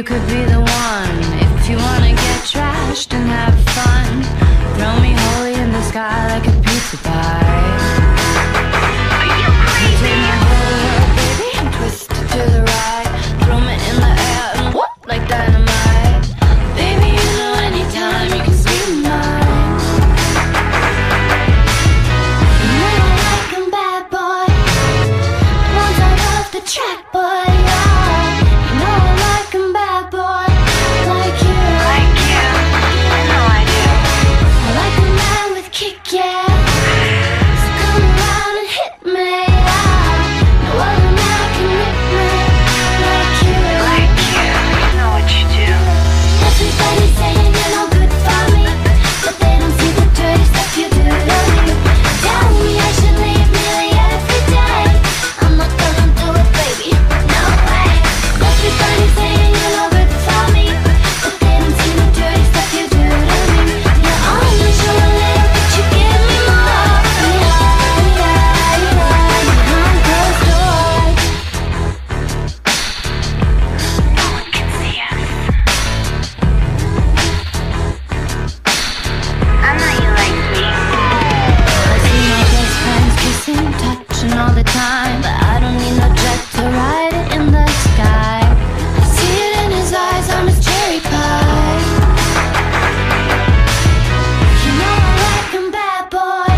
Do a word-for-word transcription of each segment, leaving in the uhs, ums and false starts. you could be the one. If you wanna get trashed and have fun, throw me holy in the sky like a pizza pie. Are you crazy? Take my whole world, baby, and twist it to the right. Throw me in the air and whoop like dynamite. Baby, you know anytime you can be mine. You know I like them bad boy, the ones I love, the track boy. All the time, but I don't need no jet to ride it in the sky. I see it in his eyes, I'm his cherry pie. You know I like him bad boy,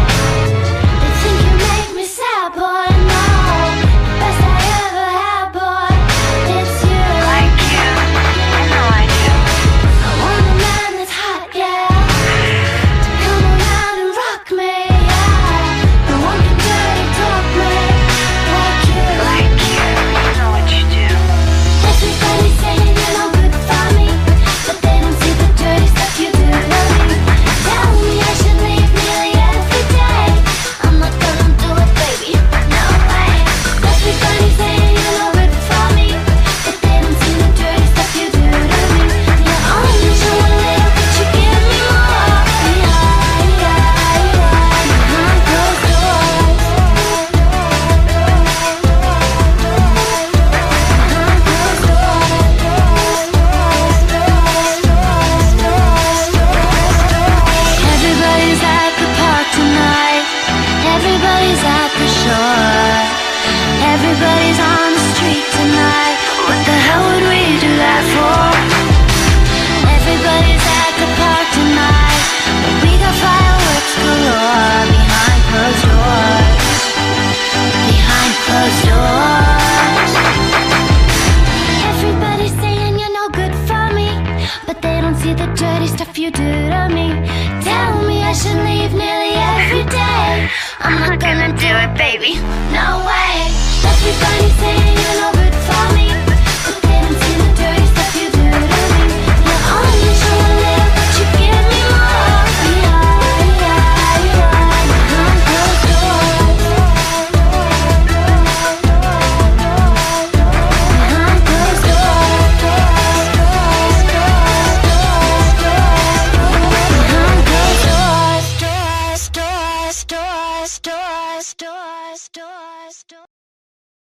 they think you make me sad boy. No, the best I ever had boy, it's you. Like you, I know I do. I want a man that's hot, yeah, to come around and rock me. Everybody's at the shore, everybody's on the street tonight. What the hell would we do that for? Everybody's at the park tonight, but we got fireworks galore behind closed doors, behind closed doors. Everybody's saying you're no good for me, but they don't see the dirty stuff you do to me. Tell me I should leave nearly every day. I'm not gonna do it, baby. No way. Everybody say